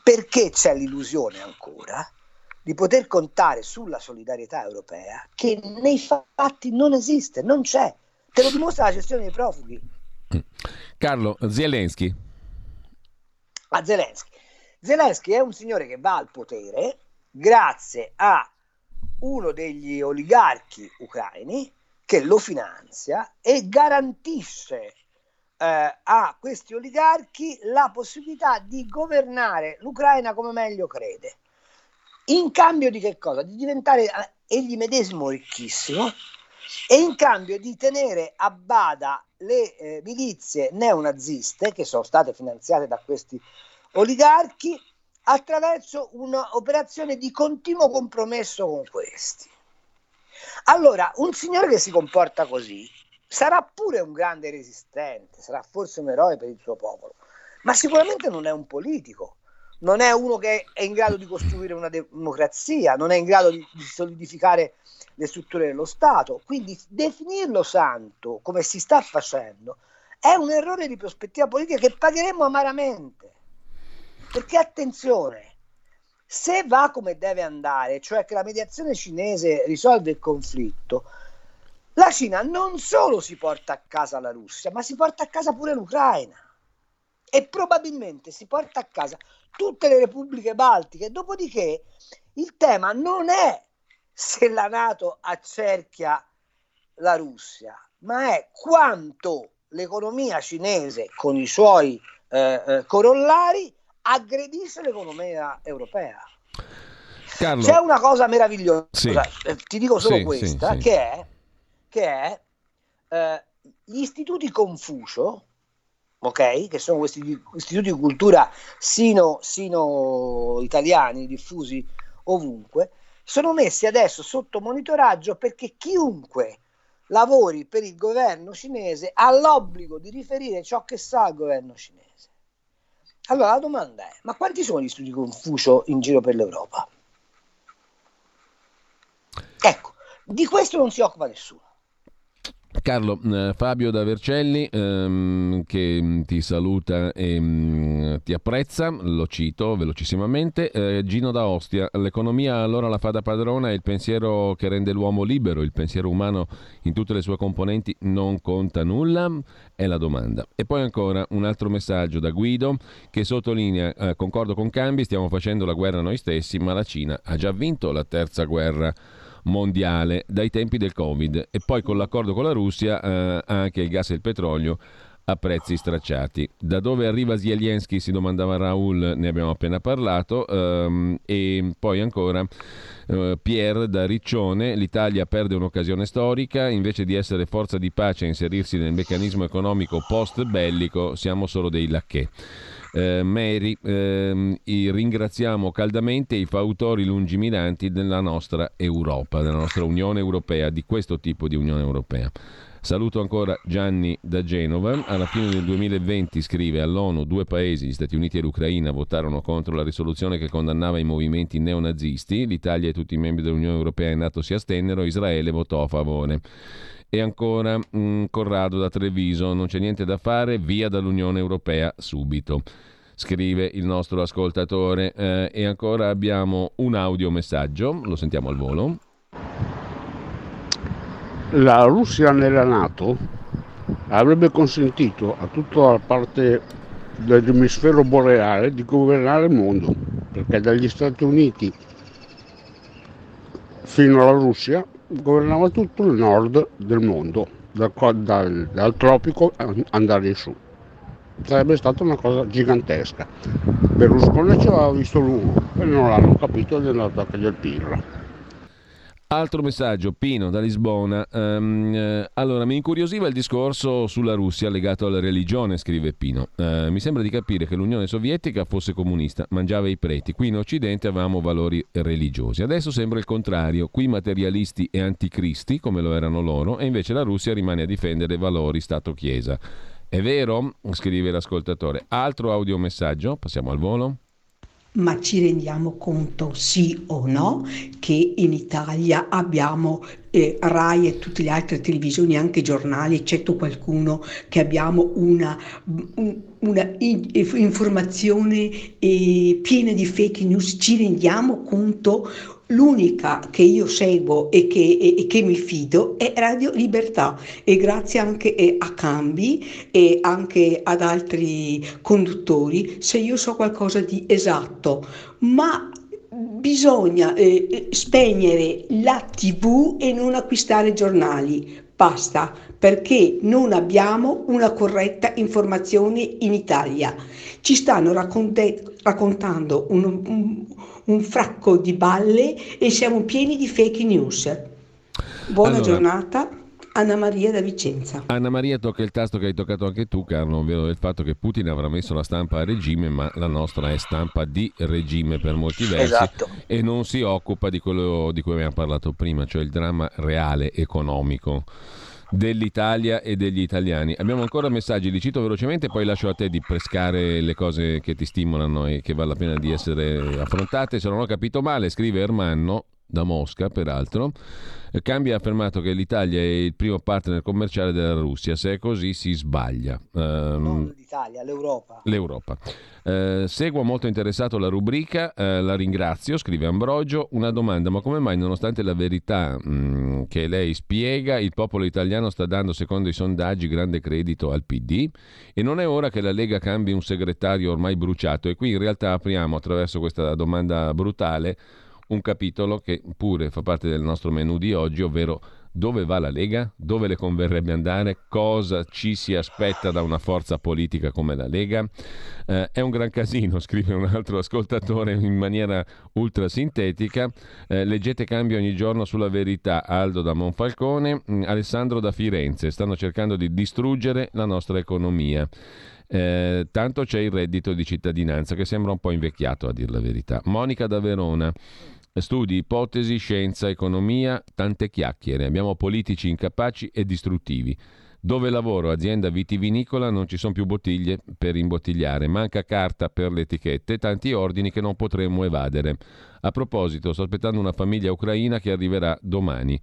perché c'è l'illusione ancora di poter contare sulla solidarietà europea, che nei fatti non esiste, non c'è. Te lo dimostra la gestione dei profughi. Carlo, Zelensky è un signore che va al potere grazie a uno degli oligarchi ucraini che lo finanzia e garantisce a questi oligarchi la possibilità di governare l'Ucraina come meglio crede, in cambio di che cosa? Di diventare egli medesimo ricchissimo e in cambio di tenere a bada le milizie neonaziste che sono state finanziate da questi oligarchi attraverso un'operazione di continuo compromesso con questi. Allora, un signore che si comporta così sarà pure un grande resistente, sarà forse un eroe per il suo popolo, ma sicuramente non è un politico, non è uno che è in grado di costruire una democrazia, non è in grado di solidificare le strutture dello Stato. Quindi definirlo santo, come si sta facendo, è un errore di prospettiva politica che pagheremo amaramente. Perché attenzione, se va come deve andare, cioè che la mediazione cinese risolve il conflitto, la Cina non solo si porta a casa la Russia, ma si porta a casa pure l'Ucraina e probabilmente si porta a casa tutte le repubbliche baltiche. Dopodiché il tema non è se la NATO accerchia la Russia, ma è quanto l'economia cinese con i suoi corollari aggredisce l'economia europea. Carlo, c'è una cosa meravigliosa, sì, ti dico solo questa, sì. che è gli istituti Confucio, ok, che sono questi istituti di cultura sino-italiani diffusi ovunque, sono messi adesso sotto monitoraggio perché chiunque lavori per il governo cinese ha l'obbligo di riferire ciò che sa al governo cinese. Allora la domanda è, ma quanti sono gli istituti Confucio in giro per l'Europa? Ecco, di questo non si occupa nessuno. Carlo, Fabio da Vercelli che ti saluta e ti apprezza, lo cito velocissimamente, Gino da Ostia, l'economia allora la fa da padrona, è il pensiero che rende l'uomo libero, il pensiero umano in tutte le sue componenti non conta nulla, è la domanda. E poi ancora un altro messaggio da Guido che sottolinea, concordo con Cambi, stiamo facendo la guerra noi stessi, ma la Cina ha già vinto la terza guerra mondiale dai tempi del Covid e poi con l'accordo con la Russia anche il gas e il petrolio a prezzi stracciati. Da dove arriva Zelensky, si domandava Raul, ne abbiamo appena parlato, e poi ancora Pierre da Riccione, l'Italia perde un'occasione storica, invece di essere forza di pace e inserirsi nel meccanismo economico post bellico siamo solo dei lacchè. Mary, ringraziamo caldamente i fautori lungimiranti della nostra Europa, della nostra Unione Europea, di questo tipo di Unione Europea. Saluto ancora Gianni da Genova. Alla fine del 2020, scrive, all'ONU due paesi, gli Stati Uniti e l'Ucraina, votarono contro la risoluzione che condannava i movimenti neonazisti. L'Italia e tutti i membri dell'Unione Europea e NATO si astennero, Israele votò a favore. E ancora Corrado da Treviso, non c'è niente da fare, via dall'Unione Europea subito, scrive il nostro ascoltatore. E ancora abbiamo un audiomessaggio, lo sentiamo al volo. La Russia nella NATO avrebbe consentito a tutta la parte dell'emisfero boreale di governare il mondo, perché dagli Stati Uniti fino alla Russia governava tutto il nord del mondo, dal tropico andare in su. sarebbe stata una cosa gigantesca. Berlusconi ce l'aveva visto lungo e non l'hanno capito ed è andato a cagliare il PIL. Altro messaggio, Pino da Lisbona. Allora, mi incuriosiva il discorso sulla Russia legato alla religione, scrive Pino. Mi sembra di capire che l'Unione Sovietica fosse comunista, mangiava i preti. Qui in Occidente avevamo valori religiosi. Adesso sembra il contrario. Qui materialisti e anticristi, come lo erano loro, e invece la Russia rimane a difendere valori Stato-Chiesa. È vero? Scrive l'ascoltatore. Altro audiomessaggio, passiamo al volo. Ma ci rendiamo conto, sì o no, che in Italia abbiamo Rai e tutte le altre televisioni, anche giornali, eccetto qualcuno, che abbiamo una informazione piena di fake news? Ci rendiamo conto? L'unica che io seguo e che mi fido è Radio Libertà, e grazie anche a Cambi e anche ad altri conduttori se io so qualcosa di esatto, ma bisogna spegnere la TV e non acquistare giornali, basta, perché non abbiamo una corretta informazione in Italia. Ci stanno raccontando un fracco di balle e siamo pieni di fake news. Buona giornata. Anna Maria da Vicenza. Anna Maria tocca il tasto che hai toccato anche tu, Carlo, ovvero il fatto che Putin avrà messo la stampa a regime, ma la nostra è stampa di regime per molti versi, esatto, e non si occupa di quello di cui abbiamo parlato prima, cioè il dramma reale economico dell'Italia e degli italiani. Abbiamo ancora messaggi, li cito velocemente, poi lascio a te di pescare le cose che ti stimolano e che vale la pena di essere affrontate. Se non ho capito male, scrive Ermanno da Mosca, peraltro, Cambi ha affermato che l'Italia è il primo partner commerciale della Russia. Se è così si sbaglia. Non l'Italia, l'Europa. L'Europa. Seguo molto interessato la rubrica, la ringrazio, scrive Ambrogio. Una domanda, ma come mai, nonostante la verità che lei spiega, il popolo italiano sta dando, secondo i sondaggi, grande credito al PD? E non è ora che la Lega cambi un segretario ormai bruciato? E qui in realtà apriamo, attraverso questa domanda brutale, un capitolo che pure fa parte del nostro menù di oggi, ovvero dove va la Lega, dove le converrebbe andare, cosa ci si aspetta da una forza politica come la Lega. È un gran casino, scrive un altro ascoltatore in maniera ultra sintetica. Leggete Cambio ogni giorno sulla Verità. Aldo da Monfalcone, Alessandro da Firenze, stanno cercando di distruggere la nostra economia. Tanto c'è il reddito di cittadinanza che sembra un po' invecchiato, a dir la verità. Monica da Verona, studi, ipotesi, scienza, economia, tante chiacchiere, abbiamo politici incapaci e distruttivi. Dove lavoro, azienda vitivinicola, non ci sono più bottiglie per imbottigliare, manca carta per le etichette, tanti ordini che non potremo evadere. A proposito, sto aspettando una famiglia ucraina che arriverà domani.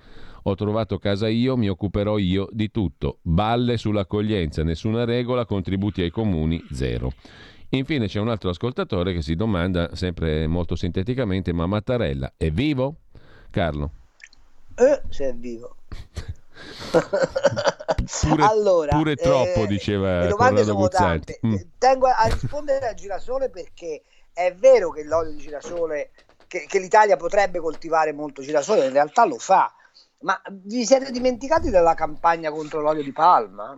Ho trovato casa io, mi occuperò io di tutto. Balle sull'accoglienza, nessuna regola, contributi ai comuni, zero. Infine c'è un altro ascoltatore che si domanda, sempre molto sinteticamente, ma Mattarella è vivo? Carlo? Se è vivo. Pure troppo, diceva Corrado Guzzanti. Tengo a rispondere a girasole, perché è vero che l'olio di girasole, che l'Italia potrebbe coltivare molto girasole, in realtà lo fa. Ma vi siete dimenticati della campagna contro l'olio di palma?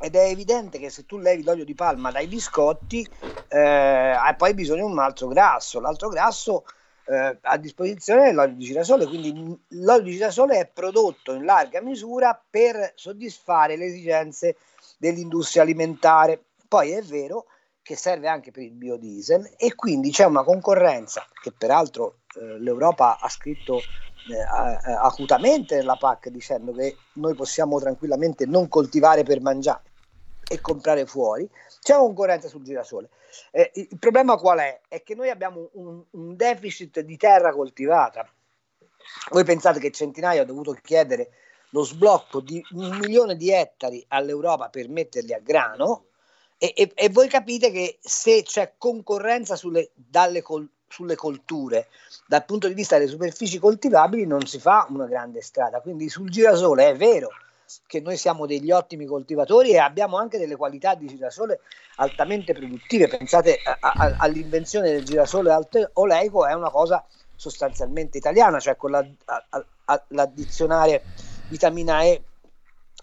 Ed è evidente che se tu levi l'olio di palma dai biscotti, hai poi bisogno di un altro grasso. L'altro grasso a disposizione è l'olio di girasole, quindi l'olio di girasole è prodotto in larga misura per soddisfare le esigenze dell'industria alimentare. Poi è vero che serve anche per il biodiesel, e quindi c'è una concorrenza che peraltro l'Europa ha scritto acutamente nella PAC, dicendo che noi possiamo tranquillamente non coltivare per mangiare e comprare fuori. C'è una concorrenza sul girasole. Il problema qual è? È che noi abbiamo un deficit di terra coltivata. Voi pensate che Centinaio ha dovuto chiedere lo sblocco di 1 milione di ettari all'Europa per metterli a grano, e voi capite che se c'è concorrenza sulle colture, dal punto di vista delle superfici coltivabili non si fa una grande strada. Quindi sul girasole è vero che noi siamo degli ottimi coltivatori e abbiamo anche delle qualità di girasole altamente produttive. Pensate all'invenzione del girasole oleico, è una cosa sostanzialmente italiana, cioè con l'addizionare vitamina E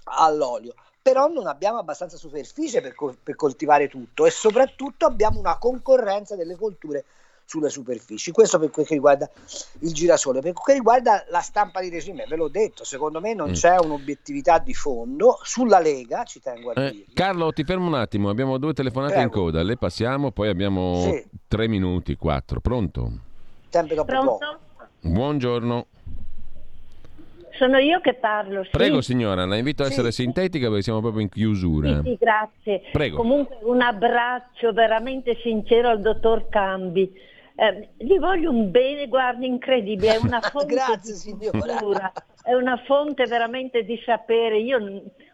all'olio. però non abbiamo abbastanza superficie per coltivare tutto, e soprattutto abbiamo una concorrenza delle colture sulle superfici. Questo per quel che riguarda il girasole. Per quel che riguarda la stampa di regime, ve l'ho detto, secondo me non c'è un'obiettività di fondo. Sulla Lega ci tengo a dire. Carlo, ti fermo un attimo, abbiamo 2 telefonate in coda, le passiamo, poi abbiamo 3 minuti, 4. Pronto? Sempre dopo. Pronto? Buongiorno. Sono io che parlo. Sì. Prego signora, la invito a essere sintetica perché siamo proprio in chiusura. Sì, grazie. Prego. Comunque un abbraccio veramente sincero al dottor Cambi. Gli voglio un bene, guardi, incredibile, è una fonte grazie, signora. È una fonte veramente di sapere. Io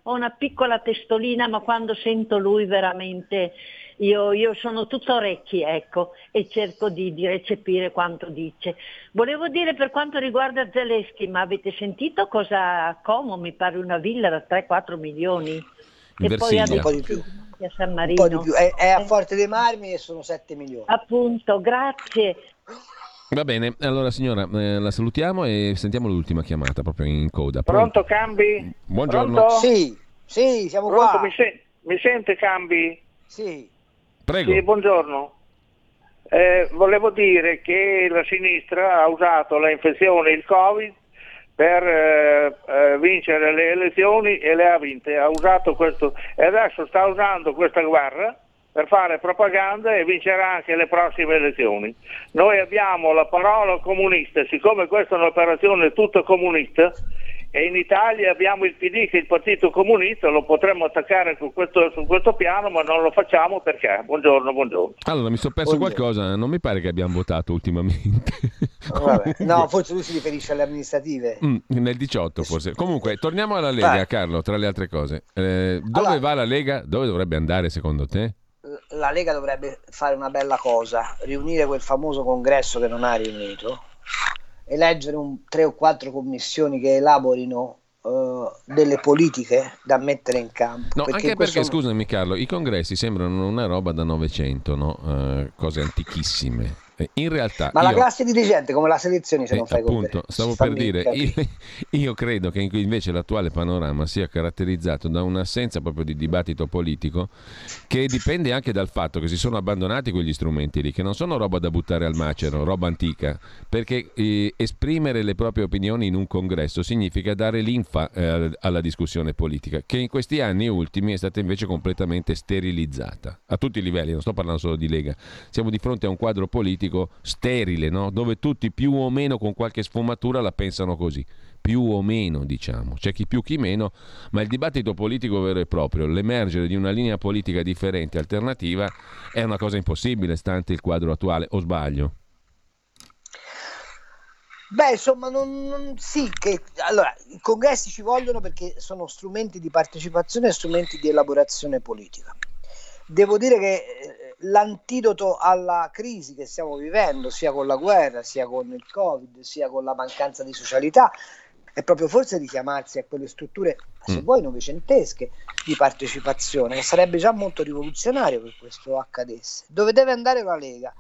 ho una piccola testolina, ma quando sento lui veramente io sono tutto orecchi, ecco, e cerco di recepire quanto dice. Volevo dire, per quanto riguarda Zelensky, ma avete sentito cosa a Como mi pare una villa da 3-4 milioni? Che poi hanno un po' di più. A San Marino. Un po' di più. È a Forte dei Marmi e sono 7 milioni. Appunto, grazie. Va bene, allora signora, la salutiamo e sentiamo l'ultima chiamata proprio in coda. Pronto Cambi? Buongiorno. Pronto? Sì, siamo pronto, qua. Mi sente Cambi? Sì. Prego. Sì, buongiorno. Volevo dire che la sinistra ha usato la infezione, il Covid, per vincere le elezioni, e le ha vinte, ha usato questo, e adesso sta usando questa guerra per fare propaganda e vincerà anche le prossime elezioni. Noi abbiamo la parola comunista, siccome questa è un'operazione tutta comunista, e in Italia abbiamo il PD che è il partito comunista, lo potremmo attaccare su questo piano, ma non lo facciamo perché... Buongiorno. Allora, mi sono perso qualcosa, non mi pare che abbiamo votato ultimamente. Vabbè. No, forse lui si riferisce alle amministrative. Nel 18 forse. Comunque, torniamo alla Lega, vai. Carlo, tra le altre cose. Dove va la Lega? Dove dovrebbe andare secondo te? La Lega dovrebbe fare una bella cosa, riunire quel famoso congresso che non ha riunito, eleggere 3 o 4 commissioni che elaborino delle politiche da mettere in campo. No, perché anche perché, scusami Carlo, i congressi sembrano una roba da 900, no? Cose antichissime. In realtà ma la classe dirigente come la selezioni se non fai appunto, stavo per dire, io credo che invece l'attuale panorama sia caratterizzato da un'assenza proprio di dibattito politico, che dipende anche dal fatto che si sono abbandonati quegli strumenti lì, che non sono roba da buttare al macero, roba antica, perché esprimere le proprie opinioni in un congresso significa dare linfa alla discussione politica, che in questi anni ultimi è stata invece completamente sterilizzata a tutti i livelli. Non sto parlando solo di Lega, siamo di fronte a un quadro politico sterile, no? Dove tutti più o meno con qualche sfumatura la pensano così, più o meno, diciamo, c'è chi più chi meno, ma il dibattito politico vero e proprio, l'emergere di una linea politica differente, alternativa, è una cosa impossibile stante il quadro attuale, o sbaglio? Beh, insomma, allora i congressi ci vogliono perché sono strumenti di partecipazione e strumenti di elaborazione politica. Devo dire che l'antidoto alla crisi che stiamo vivendo, sia con la guerra, sia con il Covid, sia con la mancanza di socialità, è proprio forse richiamarsi a quelle strutture, se vuoi, novecentesche di partecipazione, che sarebbe già molto rivoluzionario che questo accadesse. Dove deve andare la Lega?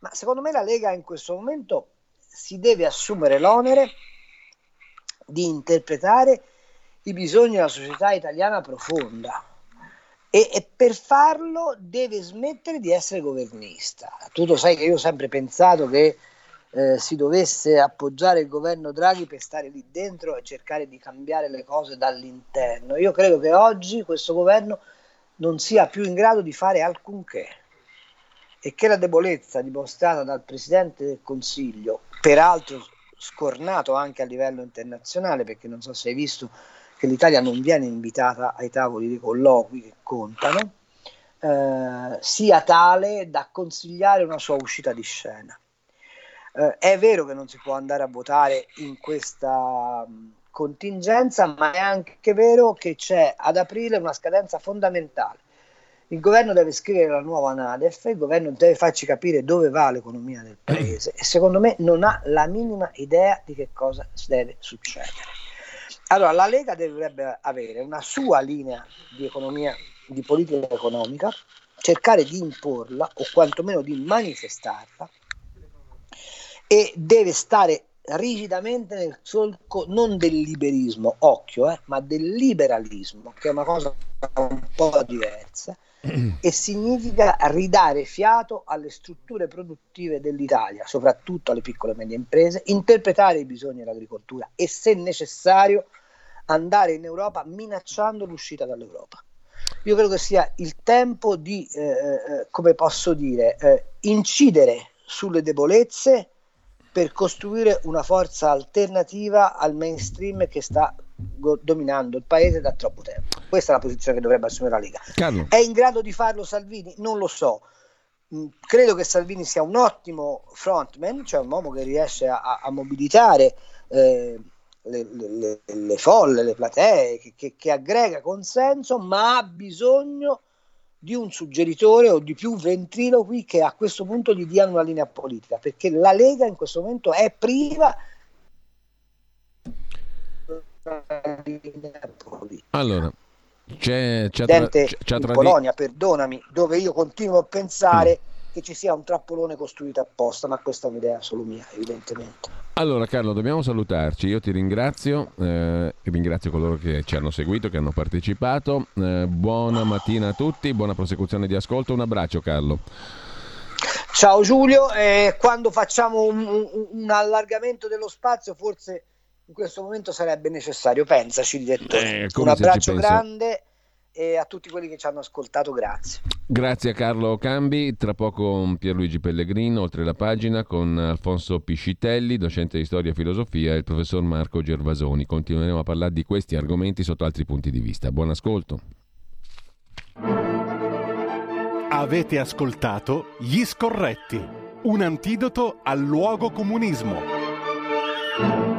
Ma secondo me la Lega in questo momento si deve assumere l'onere di interpretare i bisogni della società italiana profonda. E per farlo deve smettere di essere governista. Tu lo sai che io ho sempre pensato che si dovesse appoggiare il governo Draghi per stare lì dentro e cercare di cambiare le cose dall'interno. Io credo che oggi questo governo non sia più in grado di fare alcunché, e che la debolezza dimostrata dal Presidente del Consiglio, peraltro scornato anche a livello internazionale, perché non so se hai visto che l'Italia non viene invitata ai tavoli dei colloqui che contano, sia tale da consigliare una sua uscita di scena. È vero che non si può andare a votare in questa contingenza, ma è anche vero che c'è ad aprile una scadenza fondamentale. Il governo deve scrivere la nuova NADEF, il governo deve farci capire dove va l'economia del paese, e secondo me non ha la minima idea di che cosa deve succedere. Allora, la Lega dovrebbe avere una sua linea di economia, di politica economica, cercare di imporla o quantomeno di manifestarla, e deve stare rigidamente nel solco non del liberismo, occhio, ma del liberalismo, che è una cosa un po' diversa, e significa ridare fiato alle strutture produttive dell'Italia, soprattutto alle piccole e medie imprese, interpretare i bisogni dell'agricoltura e, se necessario, andare in Europa minacciando l'uscita dall'Europa. Io credo che sia il tempo di, come posso dire, incidere sulle debolezze per costruire una forza alternativa al mainstream che sta dominando il paese da troppo tempo. Questa è la posizione che dovrebbe assumere la Lega. Carlo. È in grado di farlo Salvini? Non lo so. Credo che Salvini sia un ottimo frontman, cioè un uomo che riesce a mobilitare le folle, le platee, che aggrega consenso, ma ha bisogno di un suggeritore o di più ventriloqui che a questo punto gli diano una linea politica, perché la Lega in questo momento è priva. Allora, c'è in Polonia, perdonami, dove io continuo a pensare che ci sia un trappolone costruito apposta, ma questa è un'idea solo mia, evidentemente. Allora Carlo, dobbiamo salutarci, io ti ringrazio e ringrazio coloro che ci hanno seguito, che hanno partecipato, buona mattina a tutti, buona prosecuzione di ascolto, un abbraccio Carlo. Ciao Giulio, quando facciamo un allargamento dello spazio forse in questo momento sarebbe necessario, pensaci direttore, un abbraccio grande e a tutti quelli che ci hanno ascoltato, grazie. Grazie a Carlo Cambi, tra poco Pierluigi Pellegrino, oltre la pagina, con Alfonso Piscitelli, docente di storia e filosofia, e il professor Marco Gervasoni. Continueremo a parlare di questi argomenti sotto altri punti di vista. Buon ascolto. Avete ascoltato Gli Scorretti, un antidoto al luogocomunismo.